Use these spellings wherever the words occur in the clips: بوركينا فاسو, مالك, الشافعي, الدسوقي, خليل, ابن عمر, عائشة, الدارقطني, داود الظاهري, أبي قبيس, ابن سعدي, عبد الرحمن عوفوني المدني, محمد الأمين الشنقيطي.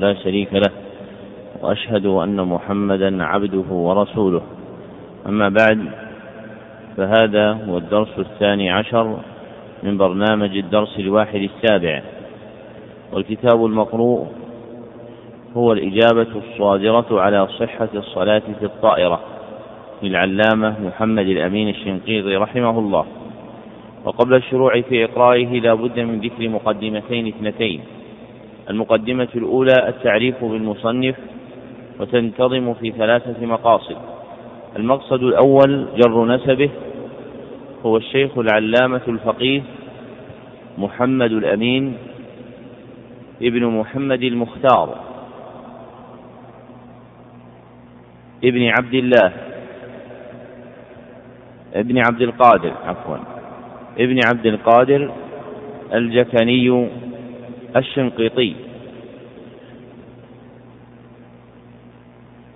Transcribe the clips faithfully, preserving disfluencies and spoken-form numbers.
لا شريك له، وأشهد أن محمدا عبده ورسوله. أما بعد، فهذا هو الدرس الثاني عشر من برنامج الدرس الواحد السابع، والكتاب المقروء هو الإجابة الصادرة على صحة الصلاة في الطائرة للعلامة محمد الأمين الشنقيطي رحمه الله. وقبل الشروع في إقرائه لا بد من ذكر مقدمتين اثنتين. المقدمة الأولى التعريف بالمصنف، وتنتظم في ثلاثة مقاصد. المقصد الأول جر نسبه، هو الشيخ العلامة الفقيه محمد الأمين ابن محمد المختار ابن عبد الله ابن عبد القادر عفوا ابن عبد القادر الجكني الشنقيطي،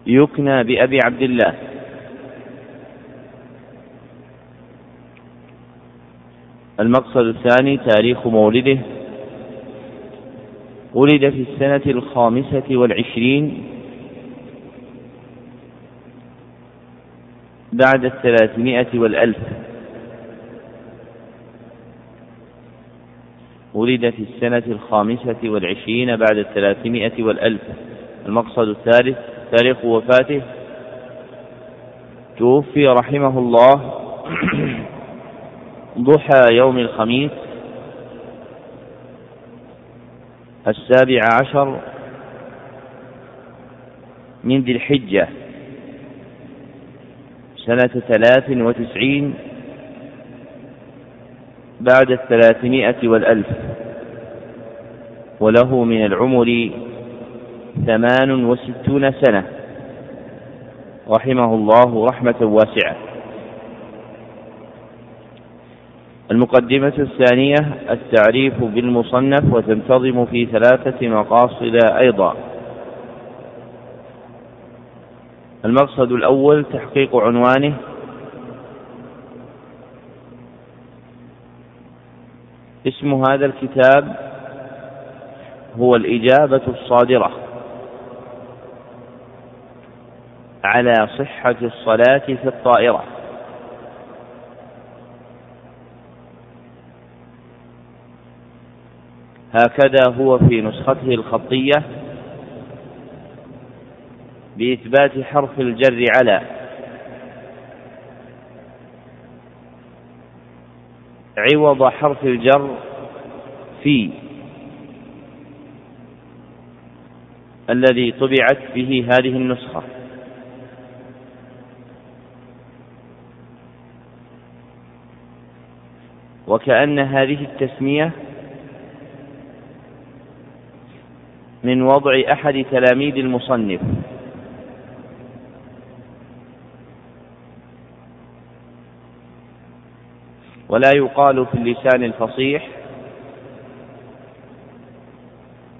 يكنى بأبي عبد الله، المقصد الثاني تاريخ مولده، ولد في السنة الخامسة والعشرين بعد الثلاثمائة والألف، ولد في السنة الخامسة والعشرين بعد الثلاثمائة والألف. المقصد الثالث تاريخ وفاته، توفي رحمه الله ضحى يوم الخميس السابع عشر من ذي الحجة سنة ثلاث وتسعين بعد الثلاثمائة والألف، وله من العمر ثمان وستون سنة رحمه الله رحمة واسعة. المقدمة الثانية التعريف بالمصنف، وتنتظم في ثلاثة مقاصد أيضا. المقصد الأول تحقيق عنوانه، اسم هذا الكتاب هو الإجابة الصادرة على صحة الصلاة في الطائرة، هكذا هو في نسخته الخطية بإثبات حرف الجر على عوض حرف الجر في الذي طبعت به هذه النسخة، وكأن هذه التسمية من وضع أحد تلاميذ المصنف، ولا يقال في اللسان الفصيح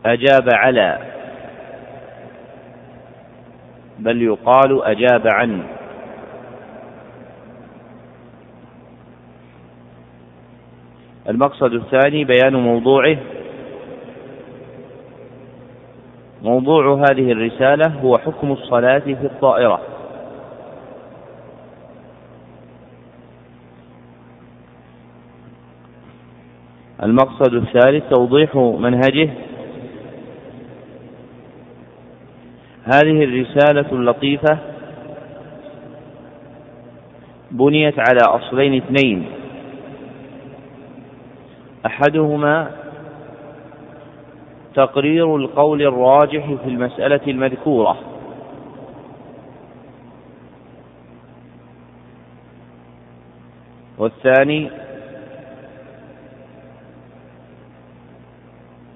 أجاب على، بل يقال أجاب عن. المقصد الثاني بيان موضوعه، موضوع هذه الرسالة هو حكم الصلاة في الطائرة، المقصد الثالث توضيح منهجه، هذه الرسالة اللطيفة بنيت على أصلين اثنين، أحدهما تقرير القول الراجح في المسألة المذكورة، والثاني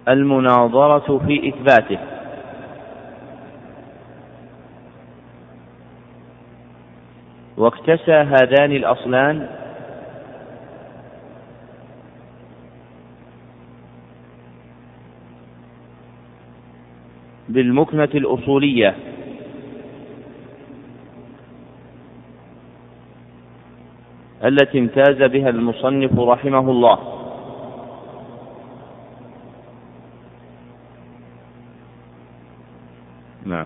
المناظرة في إثباته. واكتسى هذان الأصلان بالمكنة الأصولية، التي امتاز بها المصنف رحمه الله، نعم.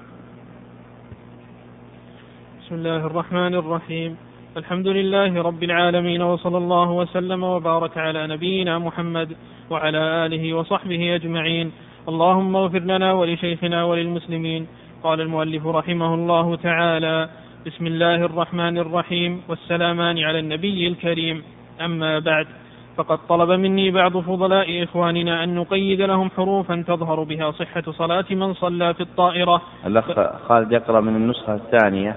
بسم الله الرحمن الرحيم. الحمد لله رب العالمين، وصلى الله وسلم وبارك على نبينا محمد وعلى آله وصحبه أجمعين. اللهم اغفر لنا ولشيخنا وللمسلمين. قال المؤلف رحمه الله تعالى: بسم الله الرحمن الرحيم، والسلامان على النبي الكريم. أما بعد، فقد طلب مني بعض فضلاء إخواننا أن نقيد لهم حروفا تظهر بها صحة صلاة من صلى في الطائرة. الأخ خالد يقرأ من النسخة الثانية،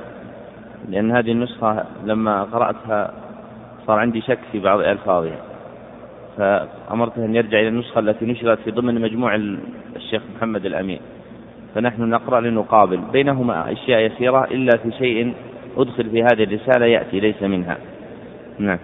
لأن هذه النسخة لما قرأتها صار عندي شك في بعض ألفاظها، فأمرته أن يرجع إلى النسخة التي نشرت في ضمن مجموع الشيخ محمد الأمين، فنحن نقرأ لنقابل. بينهما أشياء يسيرة إلا في شيء أدخل في هذه الرسالة يأتي ليس منها. نعم.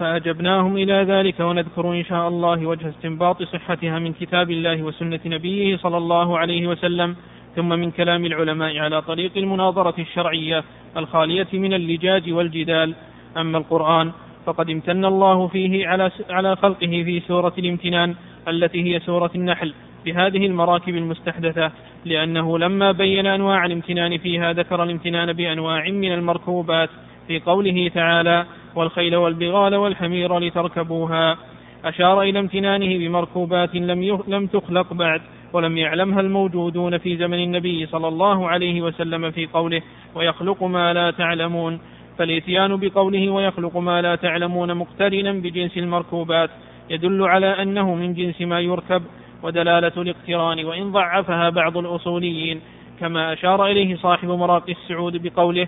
فأجبناهم إلى ذلك، ونذكر إن شاء الله وجه استنباط صحتها من كتاب الله وسنة نبيه صلى الله عليه وسلم، ثم من كلام العلماء على طريق المناظرة الشرعية الخالية من اللجاج والجدال. أما القرآن فقد امتن الله فيه على خلقه في سورة الامتنان التي هي سورة النحل بهذه المراكب المستحدثة، لأنه لما بين أنواع الامتنان فيها ذكر الامتنان بأنواع من المركوبات في قوله تعالى: والخيل والبغال والحمير لتركبوها، أشار إلى امتنانه بمركوبات لم تخلق بعد ولم يعلمها الموجودون في زمن النبي صلى الله عليه وسلم في قوله: ويخلق ما لا تعلمون. فالإتيان بقوله ويخلق ما لا تعلمون مقترنا بجنس المركوبات يدل على أنه من جنس ما يركب، ودلالة الاقتران وإن ضعفها بعض الأصوليين، كما أشار إليه صاحب مراقي السعود بقوله: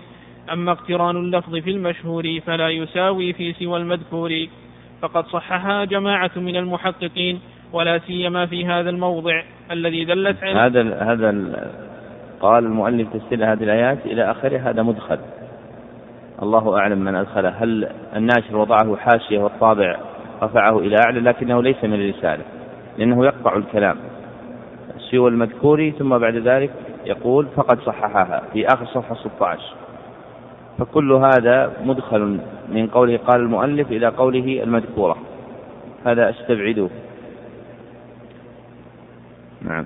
أما اقتران اللفظ في المشهور فلا يساوي في سوى المذكور. فقد صححها جماعة من المحققين، ولا سيما في هذا الموضع الذي دلت عليه. هذا ال هذا ال قال المؤلف تفسير هذه الآيات إلى آخره، هذا مدخل الله أعلم من أدخله، هل الناشر وضعه حاشية والطابع رفعه إلى أعلى، لكنه ليس من الرسالة لأنه يقطع الكلام سوى المذكور، ثم بعد ذلك يقول فقد صححها في آخر صفحة ستة عشر. فكل هذا مدخل من قوله قال المؤلف إلى قوله المذكورة، هذا استبعدوه. نعم.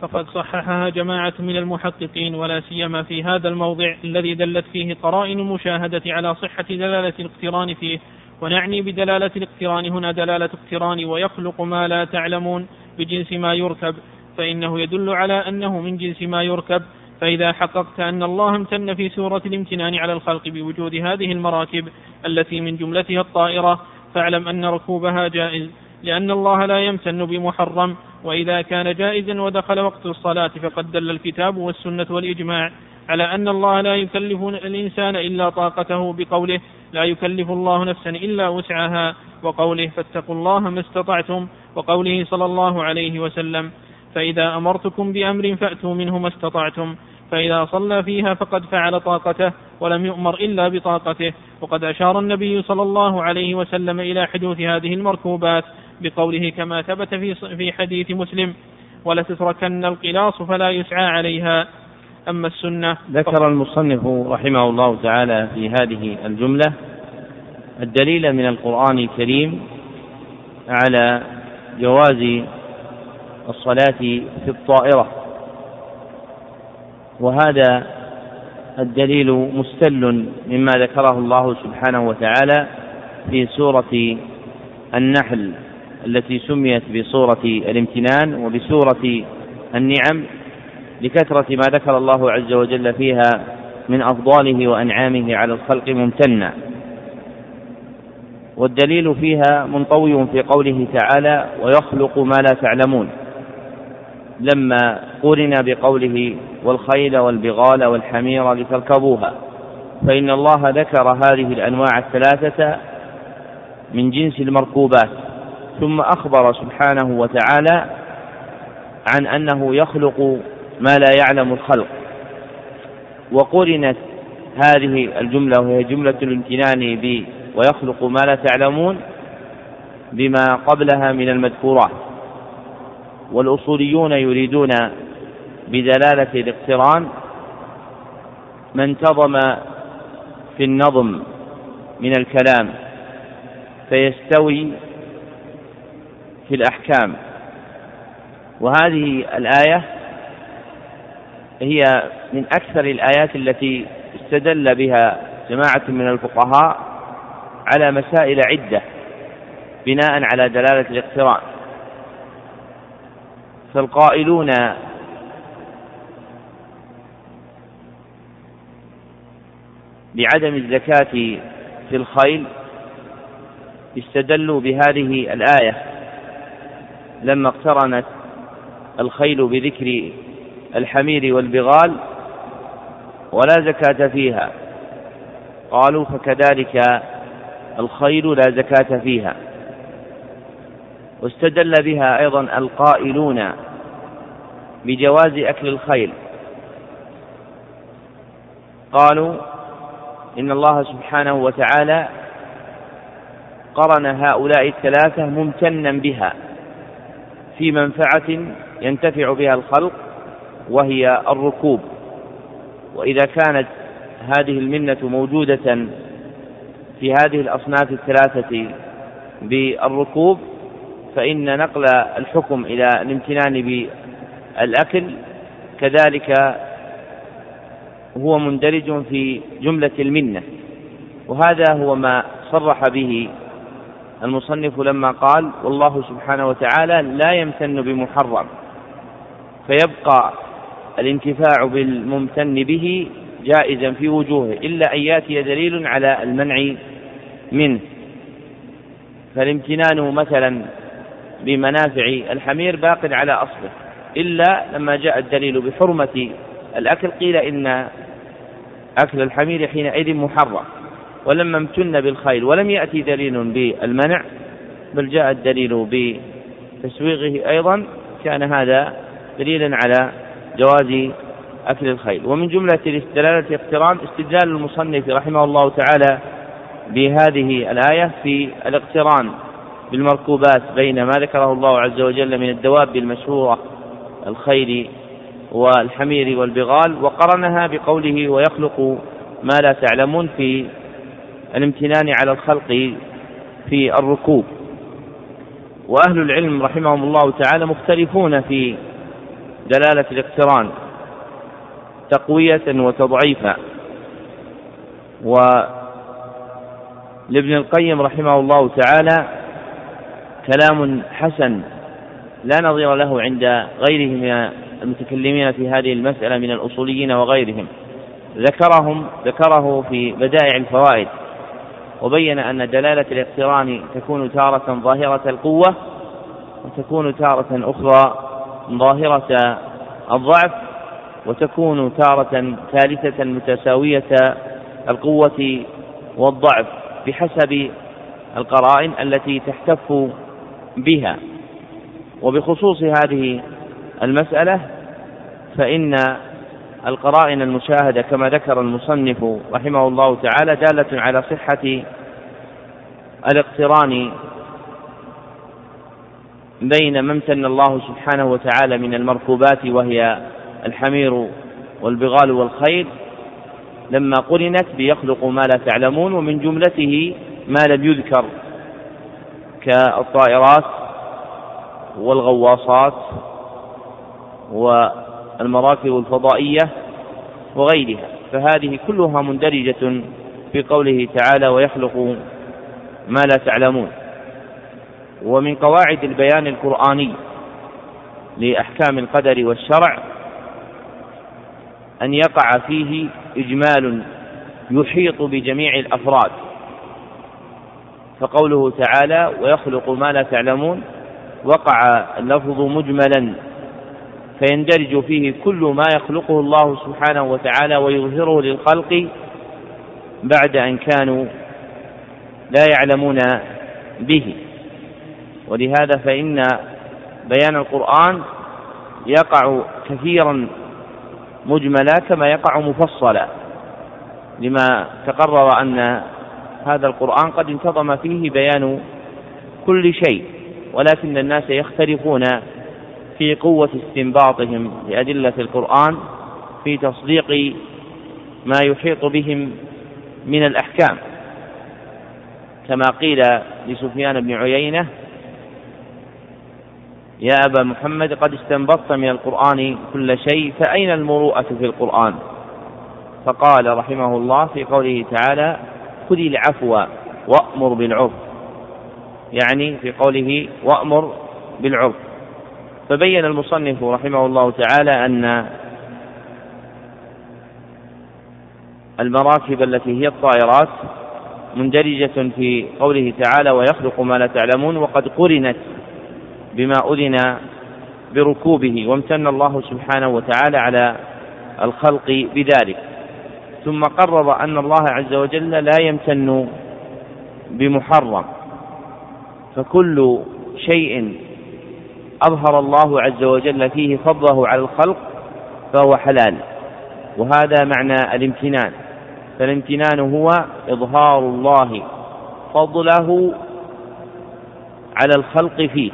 فقد صححها جماعة من المحققين، ولا سيما في هذا الموضع الذي دلت فيه قرائن المشاهدة على صحة دلالة الاقتران فيه. ونعني بدلالة الاقتران هنا دلالة اقتران ويخلق ما لا تعلمون بجنس ما يركب، فإنه يدل على أنه من جنس ما يركب. فإذا حققت أن الله امتن في سورة الامتنان على الخلق بوجود هذه المراكب التي من جملتها الطائرة، فاعلم أن ركوبها جائز، لأن الله لا يمتن بمحرم، وإذا كان جائزا ودخل وقت الصلاة فقد دل الكتاب والسنة والإجماع على أن الله لا يكلف الإنسان إلا طاقته بقوله: لا يكلف الله نفسا إلا وسعها، وقوله: فاتقوا الله ما استطعتم، وقوله صلى الله عليه وسلم: فإذا أمرتكم بأمر فأتوا منه ما استطعتم. فإذا صلى فيها فقد فعل طاقته ولم يؤمر إلا بطاقته. وقد أشار النبي صلى الله عليه وسلم إلى حدوث هذه المركوبات بقوله كما ثبت في حديث مسلم: ولتتركن القلاص فلا يسعى عليها. أما السنة ذكر المصنف رحمه الله تعالى في هذه الجملة الدليل من القرآن الكريم على جواز الصلاة في الطائرة، وهذا الدليل مستل مما ذكره الله سبحانه وتعالى في سورة النحل التي سميت بسورة الامتنان وبسورة النعم، لكثرة ما ذكر الله عز وجل فيها من أفضاله وأنعامه على الخلق ممتنا. والدليل فيها منطوي في قوله تعالى: ويخلق ما لا تعلمون، لما قرن بقوله: والخيل والبغال والحمير لتركبوها، فإن الله ذكر هذه الأنواع الثلاثة من جنس المركوبات، ثم أخبر سبحانه وتعالى عن أنه يخلق ما لا يعلم الخلق. وقرنت هذه الجملة وهي جملة الامتنان ب ويخلق ما لا تعلمون بما قبلها من المذكورات، والأصوليون يريدون بدلالة الاقتران ما انتظم في النظم من الكلام فيستوي في الأحكام، وهذه الآية هي من أكثر الآيات التي استدل بها جماعة من الفقهاء على مسائل عدة بناء على دلالة الاقتران. فالقائلون بعدم الزكاة في الخيل استدلوا بهذه الآية لما اقترنت الخيل بذكر الحمير والبغال ولا زكاة فيها، قالوا فكذلك الخيل لا زكاة فيها. واستدل بها أيضا القائلون بجواز أكل الخيل، قالوا إن الله سبحانه وتعالى قرن هؤلاء الثلاثة ممتنا بها في منفعة ينتفع بها الخلق وهي الركوب، وإذا كانت هذه المنة موجودة في هذه الأصناف الثلاثة بالركوب فإن نقل الحكم إلى الامتنان بالأكل كذلك هو مندرج في جملة المنة. وهذا هو ما صرح به المصنف لما قال والله سبحانه وتعالى لا يمتن بمحرم، فيبقى الانتفاع بالممتن به جائزا في وجوهه إلا أن يأتي دليل على المنع منه. فالامتنان مثلا بمنافع الحمير باق على أصله إلا لما جاء الدليل بحرمة الأكل قيل إن أكل الحمير حينئذ محرم، ولما امتن بالخيل ولم يأتي دليل بالمنع بل جاء الدليل بتسويغه أيضا كان هذا دليلا على جواز أكل الخيل. ومن جملة دلالة اقتران استدلال المصنف رحمه الله تعالى بهذه الآية في الاقتران بالمركوبات بين ما ذكره الله عز وجل من الدواب المشهورة الخيل والحمير والبغال، وقرنها بقوله ويخلق ما لا تعلمون في الامتنان على الخلق في الركوب. وأهل العلم رحمهم الله تعالى مختلفون في دلالة الاقتران تقوية وتضعيفا، ولابن القيم رحمه الله تعالى كلام حسن لا نظير له عند غيره من المتكلمين في هذه المسألة من الأصوليين وغيرهم، ذكرهم ذكره في بدائع الفوائد وبين أن دلالة الاقتران تكون تارة ظاهرة القوة وتكون تارة أخرى ظاهرة الضعف وتكون تارة ثالثة متساوية القوة والضعف بحسب القرائن التي تحتف بها. وبخصوص هذه المسألة فإن القرائن المشاهدة كما ذكر المصنف رحمه الله تعالى دالة على صحة الاقتران بين ما امتن الله سبحانه وتعالى من المركوبات وهي الحمير والبغال والخيل لما قرنت بيخلق ما لا تعلمون، ومن جملته ما لم يذكر كالطائرات والغواصات والمراكب الفضائية وغيرها، فهذه كلها مندرجة في قوله تعالى ويخلق ما لا تعلمون. ومن قواعد البيان القرآني لأحكام القدر والشرع أن يقع فيه إجمال يحيط بجميع الأفراد، فقوله تعالى ويخلق ما لا تعلمون وقع اللفظ مجملا فيندرج فيه كل ما يخلقه الله سبحانه وتعالى ويظهره للخلق بعد أن كانوا لا يعلمون به. ولهذا فإن بيان القرآن يقع كثيرا مجملا كما يقع مفصلا لما تقرر أن هذا القرآن قد انتظم فيه بيان كل شيء، ولكن الناس يختلفون في قوة استنباطهم لأدلة القرآن في تصديق ما يحيط بهم من الأحكام، كما قيل لسفيان بن عيينة يا أبا محمد قد استنبطت من القرآن كل شيء، فأين المروءة في القرآن؟ فقال رحمه الله في قوله تعالى: خذ العفو وأمر بالعرف، يعني في قوله وأمر بالعرف. فبين المصنف رحمه الله تعالى أن المراكب التي هي الطائرات مندرجة في قوله تعالى: ويخلق ما لا تعلمون، وقد قرنت بما أذن بركوبه، وامتن الله سبحانه وتعالى على الخلق بذلك. ثم قرر أن الله عز وجل لا يمتن بمحرم، فكل شيء أظهر الله عز وجل فيه فضله على الخلق فهو حلال، وهذا معنى الامتنان. فالامتنان هو إظهار الله فضله على الخلق فيه.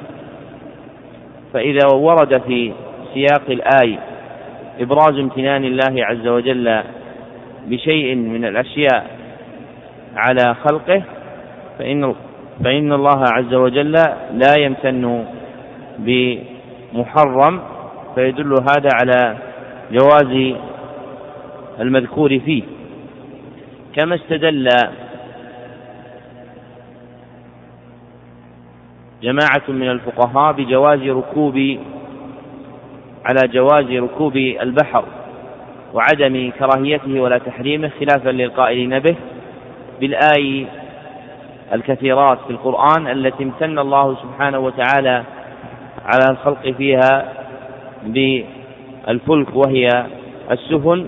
فإذا ورد في سياق الآية إبراز امتنان الله عز وجل بشيء من الأشياء على خلقه، فإن, فإن الله عز وجل لا يمتن بمحرم، فيدل هذا على جواز المذكور فيه. كما استدل جماعة من الفقهاء بجواز ركوب على جواز ركوب البحر وعدم كراهيته ولا تحريمه، خلافا للقائلين به بالآي الكثيرات في القرآن التي امتن الله سبحانه وتعالى على الخلق فيها بالفلك وهي السفن،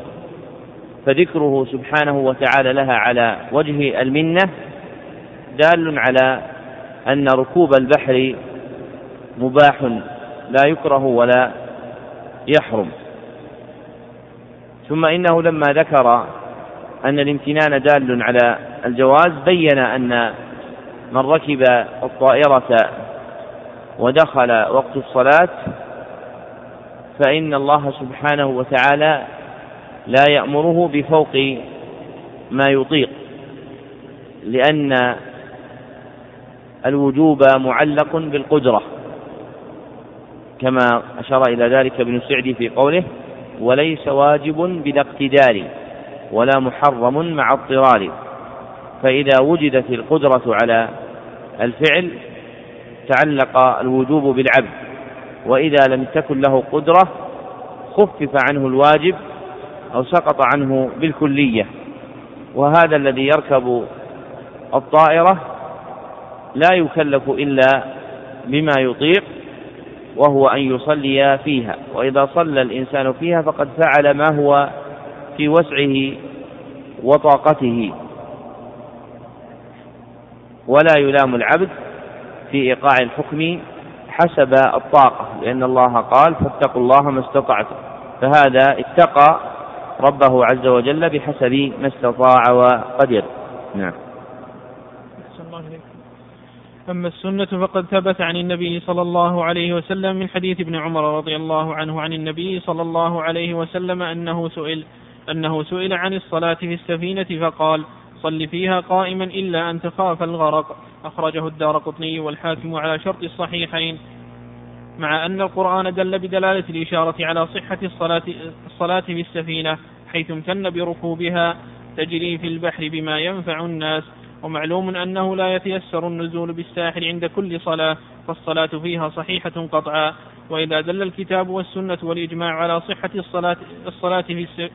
فذكره سبحانه وتعالى لها على وجه المنة دال على أن ركوب البحر مباح لا يكره ولا يحرم. ثم إنه لما ذكر أن الامتنان دال على الجواز بين أن من ركب الطائرة ودخل وقت الصلاة فإن الله سبحانه وتعالى لا يأمره بفوق ما يطيق، لأن الوجوب معلق بالقدرة، كما أشار إلى ذلك ابن سعدي في قوله: وليس واجب بلا اقتدار ولا محرم مع اضطرار. فإذا وجدت القدرة على الفعل تعلق الوجوب بالعبد، وإذا لم تكن له قدرة خفف عنه الواجب أو سقط عنه بالكلية. وهذا الذي يركب الطائرة لا يكلف إلا بما يطيق، وهو أن يصلي فيها، وإذا صلى الإنسان فيها فقد فعل ما هو في وسعه وطاقته، ولا يلام العبد في إيقاع الحكم حسب الطاقة، لأن الله قال: فاتقوا الله ما استطعتم. فهذا اتقى ربه عز وجل بحسب ما استطاع وقدر. نعم. أما السنة فقد ثبت عن النبي صلى الله عليه وسلم من حديث ابن عمر رضي الله عنه عن النبي صلى الله عليه وسلم أنه سئل أنه سئل عن الصلاة في السفينة فقال: صل فيها قائما إلا أن تخاف الغرق. أخرجه الدارقطني والحاكم على شرط الصحيحين، مع أن القرآن دل بدلالة الإشارة على صحة الصلاة, الصلاة في السفينة، حيث امتن بركوبها تجري في البحر بما ينفع الناس. ومعلوم أنه لا يتيسر النزول بالساحل عند كل صلاة، فالصلاة فيها صحيحة قطعا. وإذا دل الكتاب والسنة والإجماع على صحة الصلاة, الصلاة, في,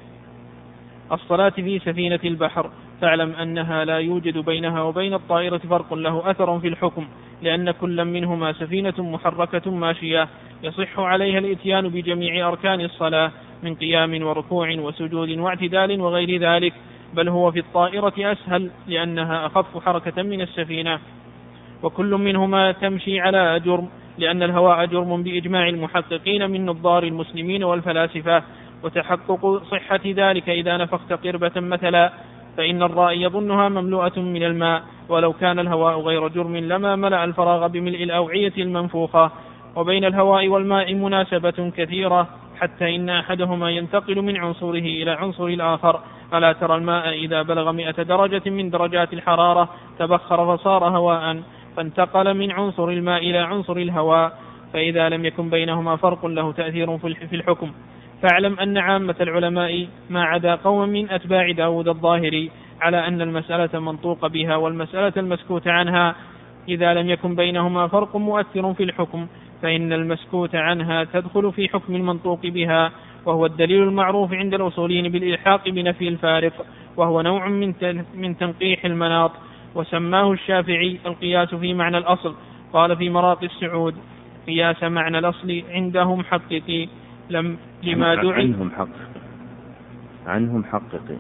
الصلاة في سفينة البحر، فاعلم أنها لا يوجد بينها وبين الطائرة فرق له أثر في الحكم، لأن كل منهما سفينة محركة ماشية يصح عليها الإتيان بجميع أركان الصلاة من قيام وركوع وسجود واعتدال وغير ذلك، بل هو في الطائرة أسهل لأنها أخف حركة من السفينة. وكل منهما تمشي على جرم، لأن الهواء جرم بإجماع المحققين من نظار المسلمين والفلاسفة، وتحقق صحة ذلك إذا نفخت قربة مثلا، فإن الرأي يظنها مملوءة من الماء، ولو كان الهواء غير جرم لما ملأ الفراغ بملء الأوعية المنفوخة. وبين الهواء والماء مناسبة كثيرة، حتى إن أحدهما ينتقل من عنصره إلى عنصر الآخر. ألا ترى الماء إذا بلغ مئة درجة من درجات الحرارة تبخر فصار هواء، فانتقل من عنصر الماء إلى عنصر الهواء، فإذا لم يكن بينهما فرق له تأثير في الحكم. فاعلم أن عامة العلماء ما عدا قوم من أتباع داود الظاهري على أن المسألة منطوق بها والمسألة المسكوت عنها إذا لم يكن بينهما فرق مؤثر في الحكم فإن المسكوت عنها تدخل في حكم المنطوق بها، وهو الدليل المعروف عند الأصوليين بالإلحاق بنفي الفارق، وهو نوع من تنقيح المناط. وسماه الشافعي القياس في معنى الأصل، قال في مرات السعود قياس معنى الأصل عندهم حقيقي لم لما دعي عنهم حق عنهم حقيقي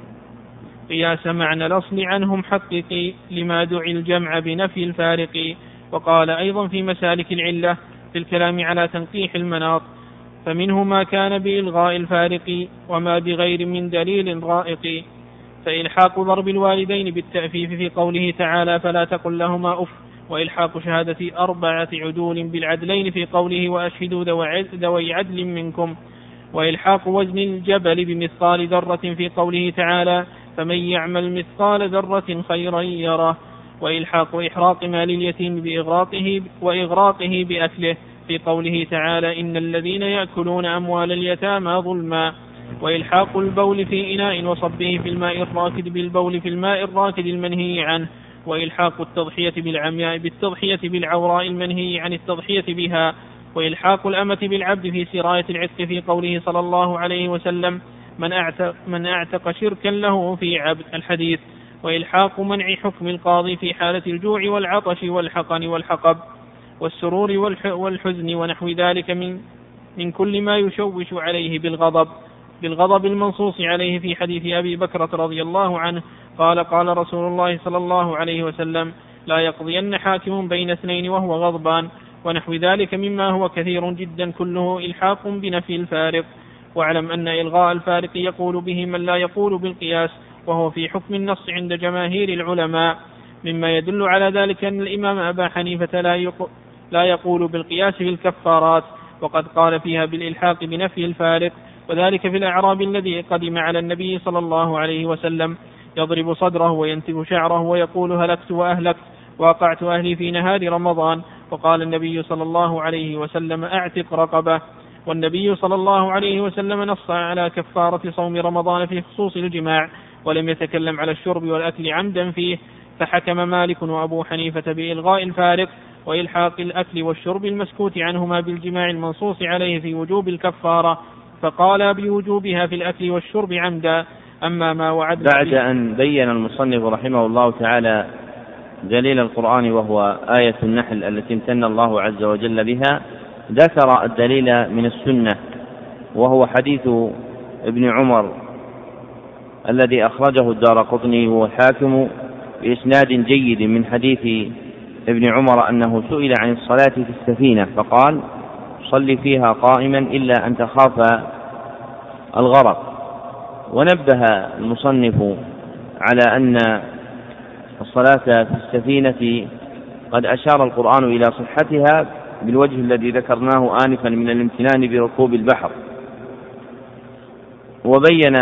قياس معنى الأصل عنهم حقيقي لما دعي الجمع بنفي الفارق. وقال أيضا في مسالك العلة في الكلام على تنقيح المناط فمنه ما كان بإلغاء الفارق وما بغير من دليل رائق، فإلحاق ضرب الوالدين بالتأفيف في قوله تعالى فلا تقل لهما أف، وإلحاق شهادة أربعة عدول بالعدلين في قوله وأشهدوا ذوي عدل منكم، وإلحاق وزن الجبل بمثقال ذرة في قوله تعالى فمن يعمل مثقال ذرة خيرا يره، وإلحاق إحراق مال اليتيم بإغراقه وإغراقه بأكله في قوله تعالى إن الذين يأكلون أموال اليتامى ظلما، وإلحاق البول في إناء وصبه في الماء الراكد بالبول في الماء الراكد المنهي عنه، وإلحاق التضحية بالعمياء بالتضحية بالعوراء المنهي عن التضحية بها، وإلحاق الأمة بالعبد في سراية العتق في قوله صلى الله عليه وسلم من أعتق, من أعتق شركا له في عبد الحديث، وإلحاق منع حكم القاضي في حالة الجوع والعطش والحقن والحقب والسرور والحزن ونحو ذلك من, من كل ما يشوش عليه بالغضب بالغضب المنصوص عليه في حديث أبي بكرة رضي الله عنه قال قال رسول الله صلى الله عليه وسلم لا يقضين حاكم بين اثنين وهو غضبان، ونحو ذلك مما هو كثير جدا كله إلحاق بنفي الفارق. واعلم أن إلغاء الفارق يقول به من لا يقول بالقياس، وهو في حكم النص عند جماهير العلماء، مما يدل على ذلك أن الإمام أبا حنيفة لا يقول بالقياس في الكفارات، وقد قال فيها بالإلحاق بنفي الفارق، وذلك في الأعراب الذي قدم على النبي صلى الله عليه وسلم يضرب صدره وينتف شعره ويقول هلكت وأهلكت واقعت أهلي في نهار رمضان، وقال النبي صلى الله عليه وسلم أعتق رقبة، والنبي صلى الله عليه وسلم نص على كفارة صوم رمضان في خصوص الجماع ولم يتكلم على الشرب والأكل عمدا فيه، فحكم مالك وأبو حنيفة بإلغاء الفارق وإلحاق الأكل والشرب المسكوت عنهما بالجماع المنصوص عليه في وجوب الكفارة، فقال بوجوبها في الأكل والشرب عمدا. أما ما وعد بعد أن بين المصنف رحمه الله تعالى دليل القرآن وهو آية النحل التي امتن الله عز وجل بها، ذكر الدليل من السنة وهو حديث ابن عمر الذي أخرجه الدارقطني والحاكم بإسناد جيد من حديث ابن عمر أنه سئل عن الصلاة في السفينة فقال صل فيها قائما إلا أن تخاف الغرق. ونبه المصنف على أن الصلاة في السفينة قد أشار القرآن إلى صحتها بالوجه الذي ذكرناه آنفا من الامتنان بركوب البحر، وبين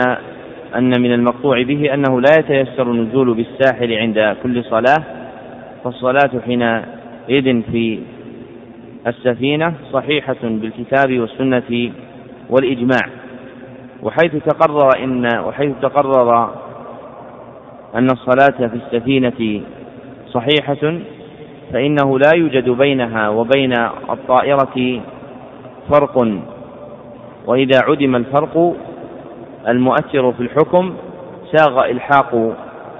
أن من المقطوع به أنه لا يتيسر النزول بالساحل عند كل صلاة، فالصلاة حينئذ في السفينة صحيحة بالكتاب والسنة والإجماع. وحيث تقرر إن وحيث تقرر أن الصلاة في السفينة صحيحة فإنه لا يوجد بينها وبين الطائرة فرق، وإذا عدم الفرق المؤثر في الحكم ساغ إلحاق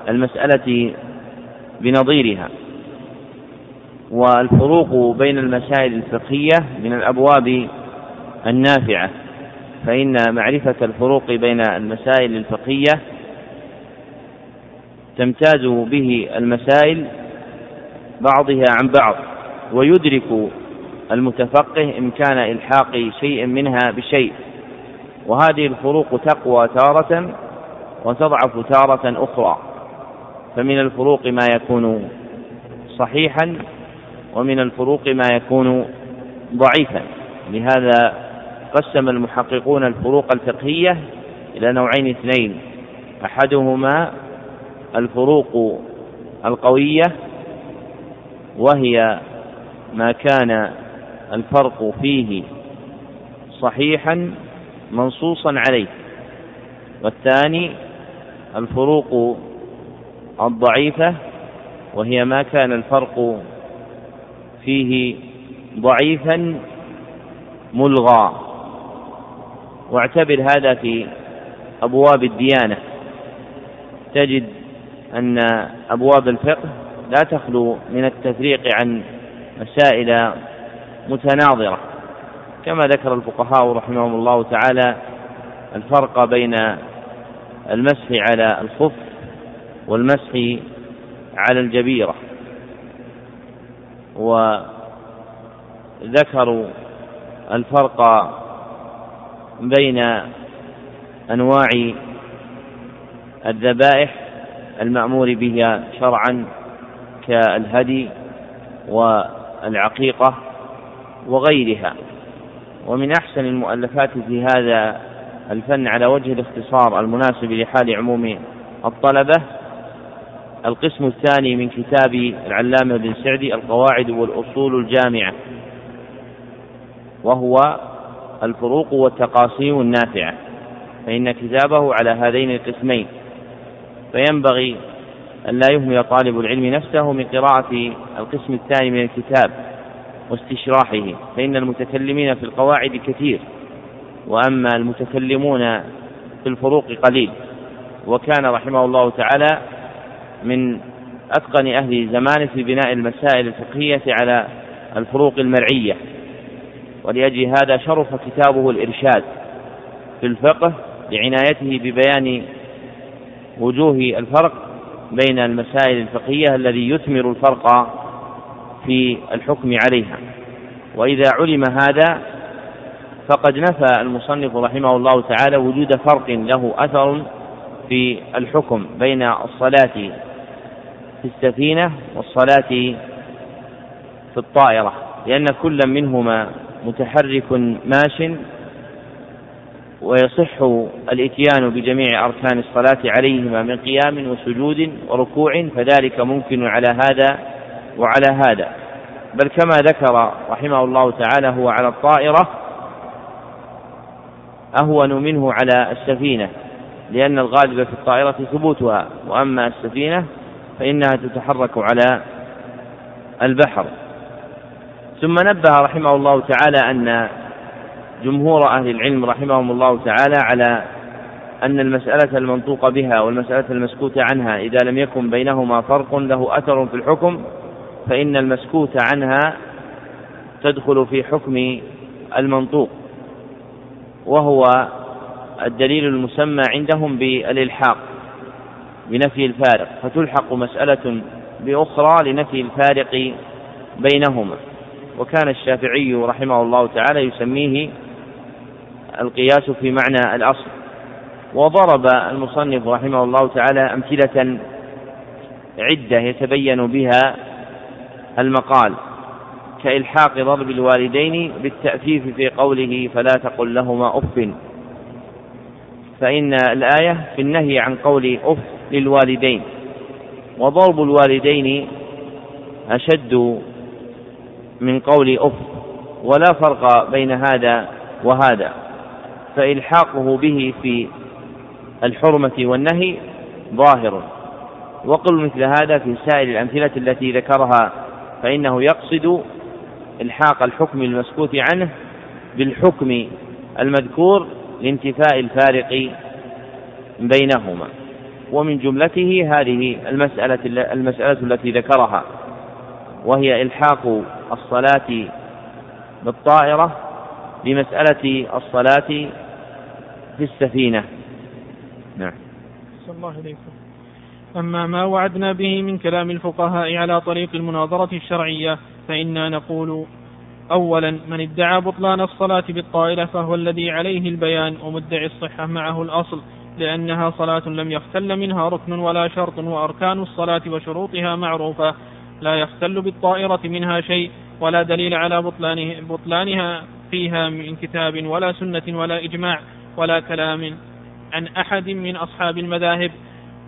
المسألة بنظيرها. والفروق بين المسائل الفقهية من الأبواب النافعة، فإن معرفة الفروق بين المسائل الفقهية تمتاز به المسائل بعضها عن بعض، ويدرك المتفقه إمكان إلحاق شيء منها بشيء، وهذه الفروق تقوى تارة وتضعف تارة أخرى، فمن الفروق ما يكون صحيحا ومن الفروق ما يكون ضعيفا. لهذا قسم المحققون الفروق الفقهية إلى نوعين اثنين، أحدهما الفروق القوية وهي ما كان الفرق فيه صحيحا منصوصا عليه، والثاني الفروق الضعيفة وهي ما كان الفرق فيه ضعيفا ملغى. واعتبر هذا في أبواب الديانة، تجد أن أبواب الفقه لا تخلو من التفريق عن مسائل متناظرة، كما ذكر الفقهاء رحمهم الله تعالى الفرق بين المسح على الخف والمسح على الجبيرة، وذكروا الفرق بين أنواع الذبائح المأمور بها شرعا كالهدي والعقيقة وغيرها. ومن أحسن المؤلفات في هذا الفن على وجه الاختصار المناسب لحال عموم الطلبة القسم الثاني من كتاب العلامة ابن سعدي القواعد والأصول الجامعة، وهو الفروق والتقاسيم النافعة، فإن كتابه على هذين القسمين، فينبغي أن لا يهمل طالب العلم نفسه من قراءة القسم الثاني من الكتاب واستشراحه، فإن المتكلمين في القواعد كثير، وأما المتكلمون في الفروق قليل. وكان رحمه الله تعالى من أتقن أهل زمانه في بناء المسائل الفقهية على الفروق المرعية، ولأجل هذا شرف كتابه الإرشاد في الفقه لعنايته ببيان وجوه الفرق بين المسائل الفقهية الذي يثمر الفرق في الحكم عليها. وإذا علم هذا فقد نفى المصنف رحمه الله تعالى وجود فرق له أثر في الحكم بين الصلاة في السفينة والصلاة في الطائرة، لأن كل منهما متحرك ماش، ويصح الاتيان بجميع أركان الصلاة عليهما من قيام وسجود وركوع، فذلك ممكن على هذا وعلى هذا. بل كما ذكر رحمه الله تعالى هو على الطائرة أهون منه على السفينة، لأن الغالب في الطائرة ثبوتها، وأما السفينة فإنها تتحرك على البحر. ثم نبه رحمه الله تعالى أن جمهور أهل العلم رحمهم الله تعالى على أن المسألة المنطوق بها والمسألة المسكوت عنها إذا لم يكن بينهما فرق له أثر في الحكم، فإن المسكوت عنها تدخل في حكم المنطوق، وهو الدليل المسمى عندهم بالإلحاق بنفي الفارق، فتلحق مسألة بأخرى لنفي الفارق بينهما. وكان الشافعي رحمه الله تعالى يسميه القياس في معنى الأصل. وضرب المصنف رحمه الله تعالى أمثلة عدة يتبين بها المقال، كإلحاق ضرب الوالدين بالتأفيف في قوله فلا تقل لهما أف، فإن الآية في النهي عن قول أف للوالدين، وضرب الوالدين أشد من قول أف، ولا فرق بين هذا وهذا، فإلحاقه به في الحرمة والنهي ظاهر. وقل مثل هذا في سائر الأمثلة التي ذكرها، فإنه يقصد إلحاق الحكم المسكوت عنه بالحكم المذكور لانتفاء الفارق بينهما. ومن جملته هذه المسألة, المسألة التي ذكرها، وهي إلحاق الصلاة بالطائرة بمسألة الصلاة في السفينة. نعم. صلى الله عليه وسلم. أما ما وعدنا به من كلام الفقهاء على طريق المناظرة الشرعية فإنا نقول: أولا، من ادعى بطلان الصلاة بالطائرة فهو الذي عليه البيان ومدعي الصحة معه الأصل، لأنها صلاة لم يختل منها ركن ولا شرط، وأركان الصلاة وشروطها معروفة، لا يختل بالطائرة منها شيء، ولا دليل على بطلانه بطلانها فيها من كتاب ولا سنة ولا إجماع ولا كلام عن أحد من أصحاب المذاهب.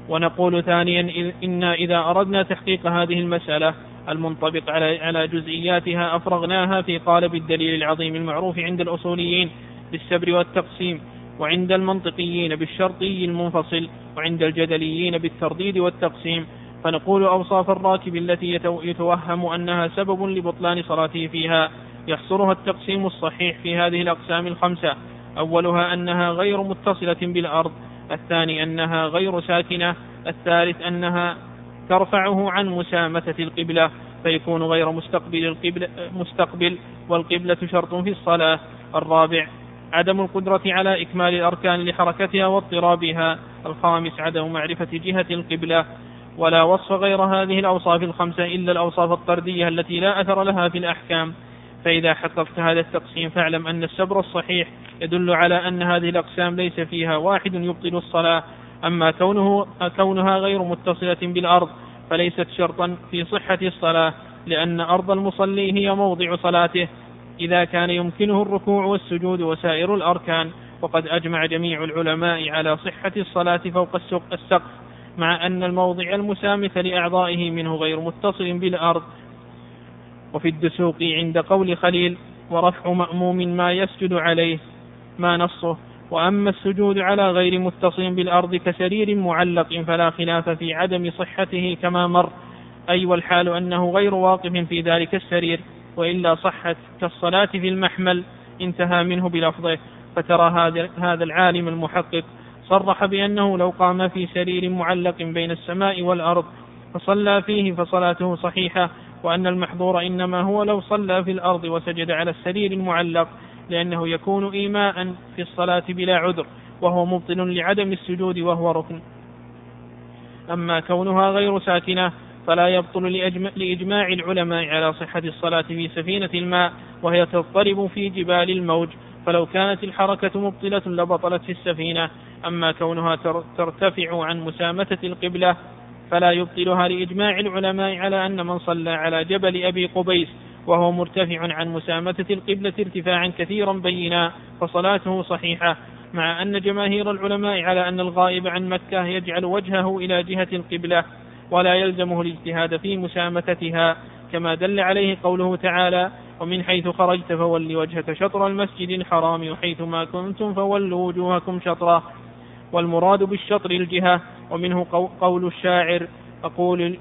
ونقول ثانيا: إنا إذا أردنا تحقيق هذه المسألة المنطبق على على جزئياتها أفرغناها في قالب الدليل العظيم المعروف عند الأصوليين بالسبر والتقسيم، وعند المنطقيين بالشرطي المنفصل، وعند الجدليين بالترديد والتقسيم. فنقول أوصاف الراكب التي يتوهم أنها سبب لبطلان صلاته فيها يحصرها التقسيم الصحيح في هذه الأقسام الخمسة: أولها أنها غير متصلة بالأرض، الثاني أنها غير ساكنة، الثالث أنها ترفعه عن مسامتة القبلة فيكون غير مستقبل القبلة مستقبل، والقبلة شرط في الصلاة، الرابع عدم القدرة على إكمال الأركان لحركتها واضطرابها، الخامس عدم معرفة جهة القبلة. ولا وصف غير هذه الأوصاف الخمسة إلا الأوصاف الطردية التي لا أثر لها في الأحكام. فإذا حققت هذا التقسيم فاعلم أن السبر الصحيح يدل على أن هذه الأقسام ليس فيها واحد يبطل الصلاة. أما كونه كونها غير متصلة بالأرض فليست شرطا في صحة الصلاة، لأن أرض المصلي هي موضع صلاته إذا كان يمكنه الركوع والسجود وسائر الأركان، وقد أجمع جميع العلماء على صحة الصلاة فوق السقف، مع أن الموضع المسامث لأعضائه منه غير متصل بالأرض. وفي الدسوقي عند قول خليل: ورفع مأموم ما يسجد عليه، ما نصه: وأما السجود على غير متصل بالأرض كسرير معلق فلا خلاف في عدم صحته كما مر، أي والحال أنه غير واقف في ذلك السرير، وإلا صحت كالصلاة في المحمل، انتهى منه بلفظه. فترى هذا العالم المحقق صرح بأنه لو قام في سرير معلق بين السماء والأرض فصلى فيه فصلاته صحيحة، وأن المحظور إنما هو لو صلى في الأرض وسجد على السرير المعلق، لأنه يكون إيماء في الصلاة بلا عذر، وهو مبطل لعدم السجود وهو ركن. أما كونها غير ساكنة فلا يبطل لإجماع العلماء على صحة الصلاة في سفينة الماء وهي تضطرب في جبال الموج، فلو كانت الحركة مبطلة لبطلت في السفينة. أما كونها ترتفع عن مسامتة القبلة فلا يبطلها لإجماع العلماء على أن من صلى على جبل أبي قبيس وهو مرتفع عن مسامتة القبلة ارتفاعا كثيرا بينا فصلاته صحيحة، مع أن جماهير العلماء على أن الغائب عن مكة يجعل وجهه إلى جهة القبلة ولا يلزمه الاجتهاد في مسامتتها، كما دل عليه قوله تعالى: ومن حيث خرجت فول وجهك شطر المسجد الحرام وحيثما كنتم فولوا وجوهكم شطرة، والمراد بالشطر الجهة، ومنه قول الشاعر: أقول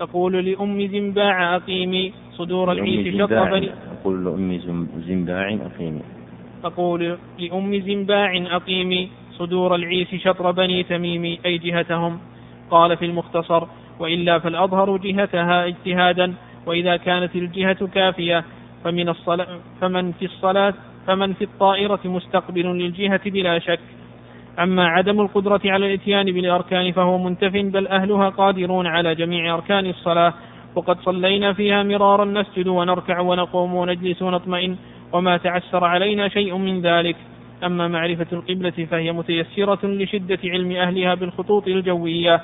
أقول لأم زنباع أقيمي صدور العيش شطر بني أقول لأم زنباع أقيمي أقول لأم زنباع أقيمي صدور العيش شطر بني تميمي، أي جهتهم. قال في المختصر: وإلا فالأظهر جهتها اجتهادا، وإذا كانت الجهة كافية فمن الصلاة فمن في الصلاة فمن في الطائرة مستقبل للجهة بلا شك. أما عدم القدرة على الإتيان بالأركان فهو منتف، بل أهلها قادرون على جميع أركان الصلاة، وقد صلينا فيها مرارا نسجد ونركع ونقوم ونجلس ونطمئن وما تعسر علينا شيء من ذلك. أما معرفة القبلة فهي متيسرة لشدة علم أهلها بالخطوط الجوية،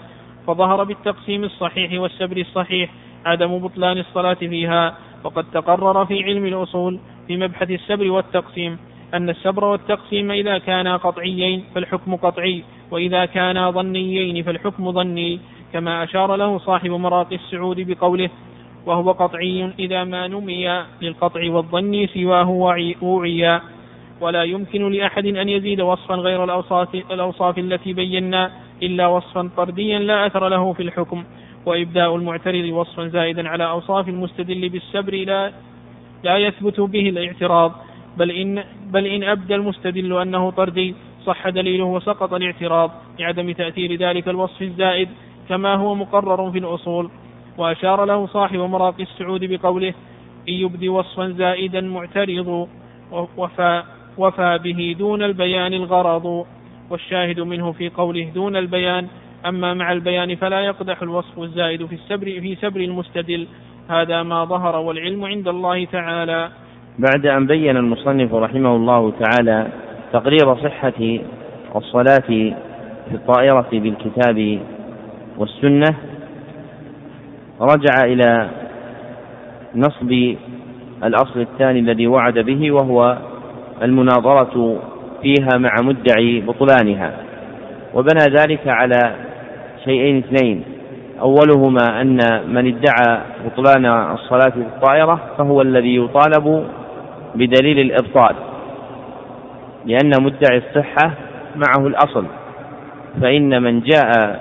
فظهر بالتقسيم الصحيح والسبر الصحيح عدم بطلان الصلاة فيها. وقد تقرر في علم الأصول في مبحث السبر والتقسيم أن السبر والتقسيم إذا كانا قطعيين فالحكم قطعي، وإذا كانا ظنيين فالحكم ظني، كما أشار له صاحب مراقي السعود بقوله: وهو قطعي إذا ما نمي للقطع والظني سواه وعيا. ولا يمكن لأحد أن يزيد وصفا غير الأوصاف, الأوصاف التي بينا إلا وصفا طرديا لا أثر له في الحكم. وإبداء المعترض وصفا زائدا على أوصاف المستدل بالسبر لا, لا يثبت به الاعتراض، بل إن, بل إن أبدى المستدل أنه طردي صح دليله وسقط الاعتراض لعدم تأثير ذلك الوصف الزائد كما هو مقرر في الأصول. وأشار له صاحب مراقي السعود بقوله: إن يبدي وصفا زائدا معترض وفى, وفى به دون البيان الغرض. والشاهد منه في قوله دون البيان، أما مع البيان فلا يقدح الوصف الزائد في السبر في سبر المستدل. هذا ما ظهر والعلم عند الله تعالى. بعد أن بين المصنف رحمه الله تعالى تقرير صحة الصلاة في الطائرة بالكتاب والسنة، رجع إلى نصب الأصل الثاني الذي وعد به، وهو المناظرة فيها مع مدعي بطلانها، وبنى ذلك على شيئين اثنين: أولهما أن من ادعى بطلان الصلاة بالطائرة فهو الذي يطالب بدليل الإبطال، لأن مدعي الصحة معه الأصل، فإن من جاء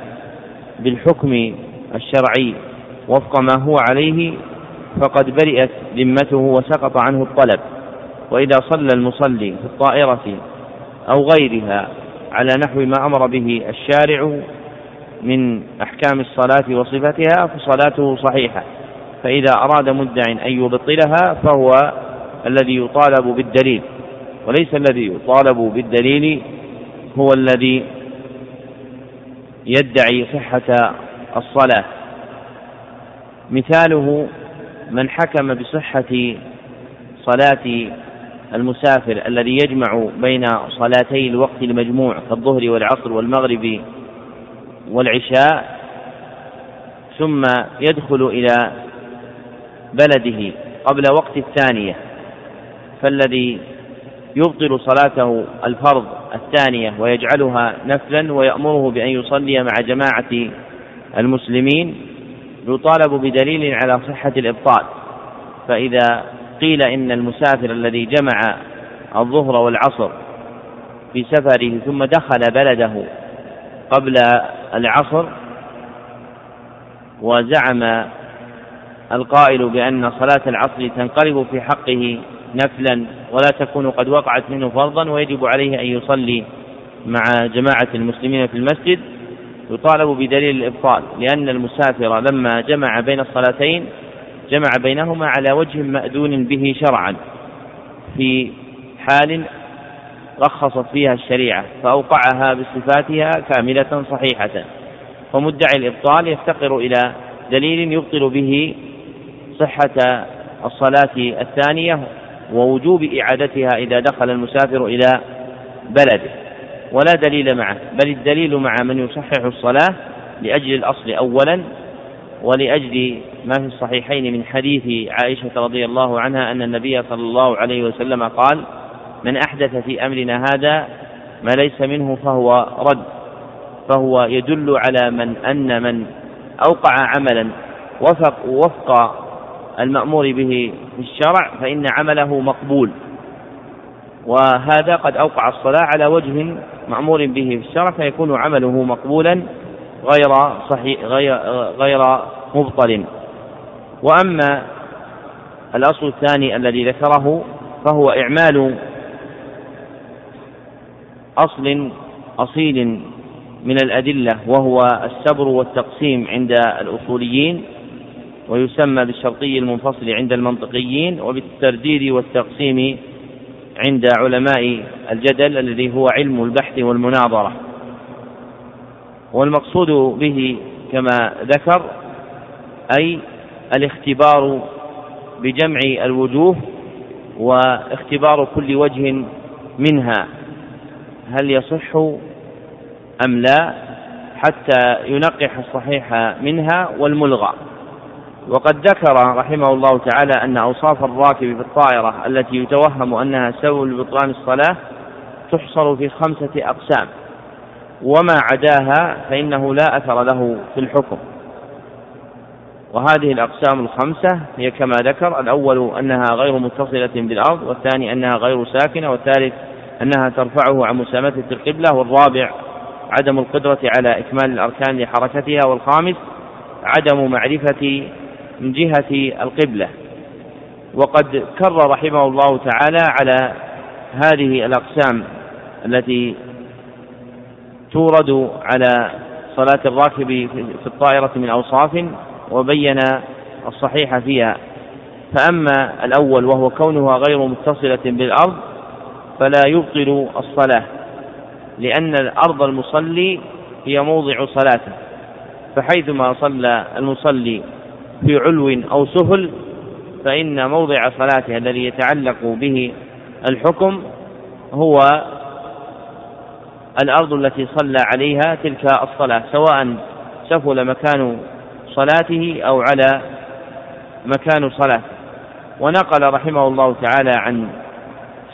بالحكم الشرعي وفق ما هو عليه فقد برئت ذمته وسقط عنه الطلب. وإذا صلى المصلي في الطائرة أو غيرها على نحو ما أمر به الشارع من أحكام الصلاة وصفتها فصلاته صحيحة، فإذا أراد مدع أن يبطلها فهو الذي يطالب بالدليل، وليس الذي يطالب بالدليل هو الذي يدعي صحة الصلاة. مثاله من حكم بصحة صلاة المسافر الذي يجمع بين صلاتي الوقت المجموع كالظهر والعصر والمغرب والعشاء، ثم يدخل إلى بلده قبل وقت الثانية، فالذي يبطل صلاته الفرض الثانية ويجعلها نفلا ويأمره بأن يصلي مع جماعة المسلمين يطالب بدليل على صحة الإبطال. فإذا قيل إن المسافر الذي جمع الظهر والعصر في سفره ثم دخل بلده قبل العصر، وزعم القائل بأن صلاة العصر تنقلب في حقه نفلا ولا تكون قد وقعت منه فرضا ويجب عليه أن يصلي مع جماعة المسلمين في المسجد، يطالب بدليل الإبطال، لأن المسافر لما جمع بين الصلاتين جمع بينهما على وجه مأذون به شرعا في حال رخصت فيها الشريعة فأوقعها بصفاتها كاملة صحيحة، فمدعي الإبطال يفتقر إلى دليل يبطل به صحة الصلاة الثانية ووجوب إعادتها إذا دخل المسافر إلى بلده، ولا دليل معه، بل الدليل مع من يصحح الصلاة لأجل الأصل أولا، ولأجل ما في الصحيحين من حديث عائشة رضي الله عنها أن النبي صلى الله عليه وسلم قال: من أحدث في أمرنا هذا ما ليس منه فهو رد. فهو يدل على من أن من أوقع عملا وفق وفق المأمور به في الشرع فإن عمله مقبول، وهذا قد أوقع الصلاة على وجه مأمور به في الشرع فيكون عمله مقبولا غير صحيح غير غير مبطل. وأما الأصل الثاني الذي ذكره فهو إعمال أصل أصيل من الأدلة وهو السبر والتقسيم عند الأصوليين، ويسمى بالشرطي المنفصل عند المنطقيين، وبالترديد والتقسيم عند علماء الجدل الذي هو علم البحث والمناظرة. والمقصود به كما ذكر أي الاختبار بجمع الوجوه واختبار كل وجه منها هل يصح أم لا حتى ينقح الصحيح منها والملغى. وقد ذكر رحمه الله تعالى أن أوصاف الراكب في الطائرة التي يتوهم أنها سبب لبطلان الصلاة تحصر في خمسة أقسام، وما عداها فإنه لا أثر له في الحكم. وهذه الأقسام الخمسة هي كما ذكر: الأول أنها غير متصلة بالأرض، والثاني أنها غير ساكنة، والثالث أنها ترفعه عن مسامته القبلة، والرابع عدم القدرة على إكمال الأركان لحركتها، والخامس عدم معرفة من جهة القبلة. وقد كرر رحمه الله تعالى على هذه الأقسام التي تورد على صلاة الراكب في الطائرة من أوصاف، وبين الصحيح فيها. فأما الأول وهو كونها غير متصلة بالأرض فلا يبطل الصلاة، لأن الأرض المصلي هي موضع صلاته، فحيثما صلى المصلي في علو أو سهل فإن موضع صلاته الذي يتعلق به الحكم هو الأرض التي صلى عليها تلك الصلاة، سواء سفل مكان صلاته أو على مكان صلاته. ونقل رحمه الله تعالى عن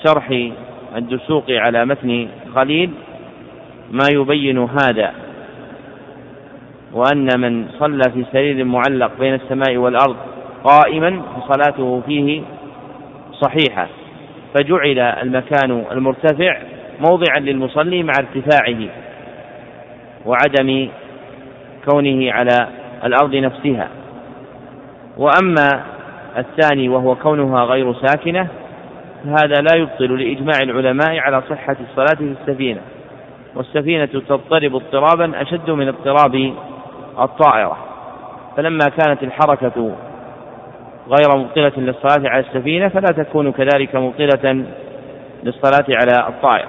شرح الدسوقي على متن خليل ما يبين هذا، وأن من صلى في سرير معلق بين السماء والأرض قائما فصلاته فيه صحيحة، فجعل المكان المرتفع موضعا للمصلي مع ارتفاعه وعدم كونه على الأرض نفسها. وأما الثاني وهو كونها غير ساكنة فهذا لا يبطل لإجماع العلماء على صحة الصلاة في السفينة، والسفينة تضطرب اضطرابا أشد من اضطراب الطائرة، فلما كانت الحركة غير مبطلة للصلاة على السفينة فلا تكون كذلك مبطلة للصلاة على الطائرة.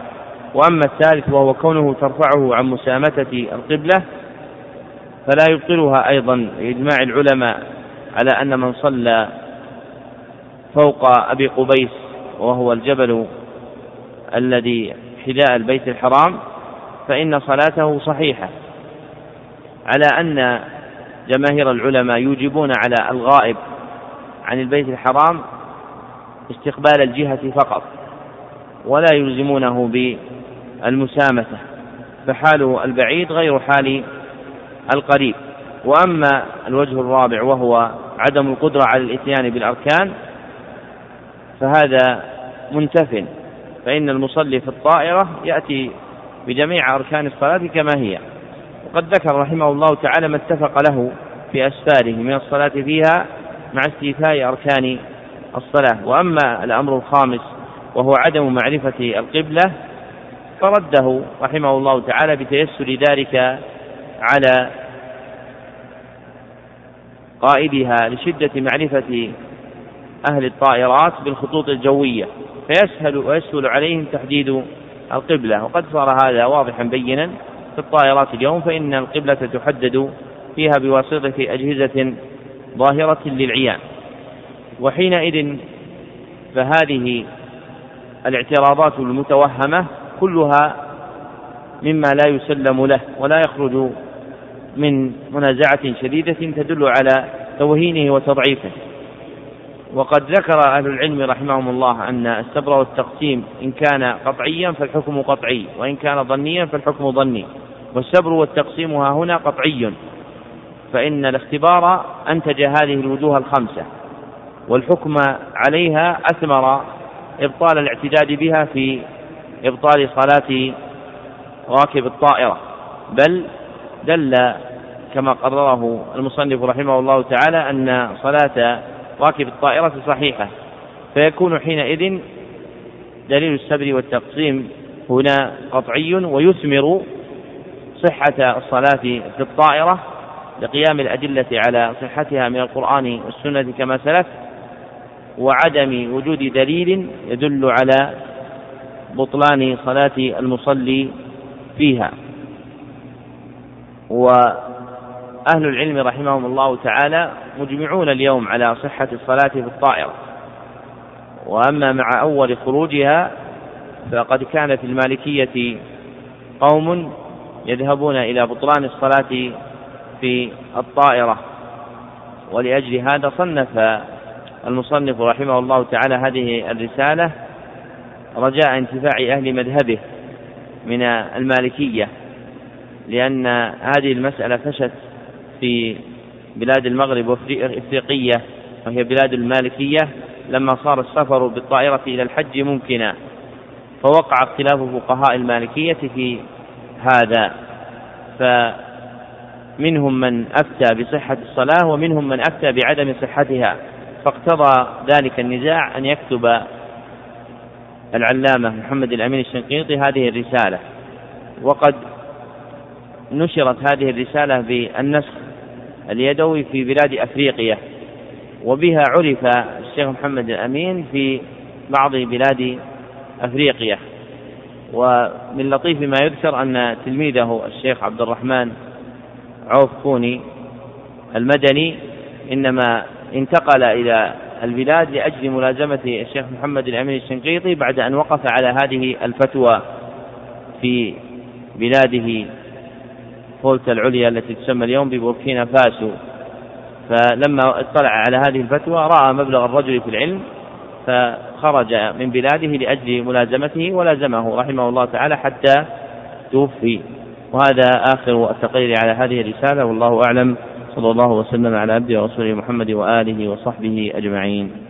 وأما الثالث وهو كونه ترفعه عن مسامتة القبلة فلا يبطلها أيضا لإجماع العلماء على أن من صلى فوق أبي قبيس وهو الجبل الذي حذاء البيت الحرام فإن صلاته صحيحة، على أن جماهير العلماء يوجبون على الغائب عن البيت الحرام استقبال الجهة فقط ولا يلزمونه بالمسامسة، فحاله البعيد غير حال القريب. وأما الوجه الرابع وهو عدم القدرة على الإتيان بالأركان فهذا منتفٍ، فإن المصلي في الطائرة يأتي بجميع أركان الصلاة كما هي. وقد ذكر رحمه الله تعالى ما اتفق له في أسفاره من الصلاة فيها مع استيفاء أركان الصلاة. وأما الأمر الخامس وهو عدم معرفة القبلة فرده رحمه الله تعالى بتيسر ذلك على قائدها لشدة معرفة أهل الطائرات بالخطوط الجوية، فيسهل ويسهل عليهم تحديد القبلة، وقد صار هذا واضحا بينا في الطائرات اليوم، فإن القبلة تحدد فيها بواسطة أجهزة ظاهرة للعيان. وحينئذ فهذه الاعتراضات المتوهمة كلها مما لا يسلم له ولا يخرج من منازعة شديدة تدل على توهينه وتضعيفه. وقد ذكر أهل العلم رحمهم الله أن السبر والتقسيم إن كان قطعيا فالحكم قطعي، وإن كان ظنيا فالحكم ظني، والسبر والتقسيم ها هنا قطعي، فإن الاختبار أنتج هذه الوجوه الخمسة، والحكم عليها أثمر إبطال الاعتداد بها في إبطال صلاة راكب الطائرة، بل دل كما قرره المصنف رحمه الله تعالى أن صلاة راكب الطائرة صحيحة، فيكون حينئذ دليل السبر والتقسيم هنا قطعي ويثمر صحة الصلاة في الطائرة لقيام الأدلة على صحتها من القرآن والسنة كما سلف، وعدم وجود دليل يدل على بطلان صلاة المصلي فيها. وأهل العلم رحمهم الله تعالى مجمعون اليوم على صحة الصلاة في الطائرة. وأما مع أول خروجها فقد كان في المالكية قوم يذهبون إلى بطلان الصلاة في الطائرة، ولأجل هذا صنف المصنف رحمه الله تعالى هذه الرسالة رجاء انتفاع أهل مذهبه من المالكية، لأن هذه المسألة فشت في بلاد المغرب وإفريقية وهي بلاد المالكية لما صار السفر بالطائرة إلى الحج ممكنا، فوقع اختلاف فقهاء المالكية في هذا، فمنهم من أفتى بصحة الصلاة ومنهم من أفتى بعدم صحتها، فاقتضى ذلك النزاع أن يكتب العلامة محمد الأمين الشنقيطي هذه الرسالة. وقد نشرت هذه الرسالة بالنسخ اليدوي في بلاد أفريقيا، وبها عرف الشيخ محمد الأمين في بعض بلاد أفريقيا. ومن لطيف ما يذكر أن تلميذه الشيخ عبد الرحمن عوفوني المدني إنما انتقل إلى البلاد لأجل ملازمة الشيخ محمد الأمين الشنقيطي بعد أن وقف على هذه الفتوى في بلاده فولتا العليا التي تسمى اليوم ببوركينا فاسو، فلما اطلع على هذه الفتوى رأى مبلغ الرجل في العلم فخرج من بلاده لأجل ملازمته ولازمه رحمه الله تعالى حتى توفي. وهذا آخر التقرير على هذه الرسالة، والله أعلم، صلى الله وسلم على عبده ورسوله محمد وآله وصحبه أجمعين.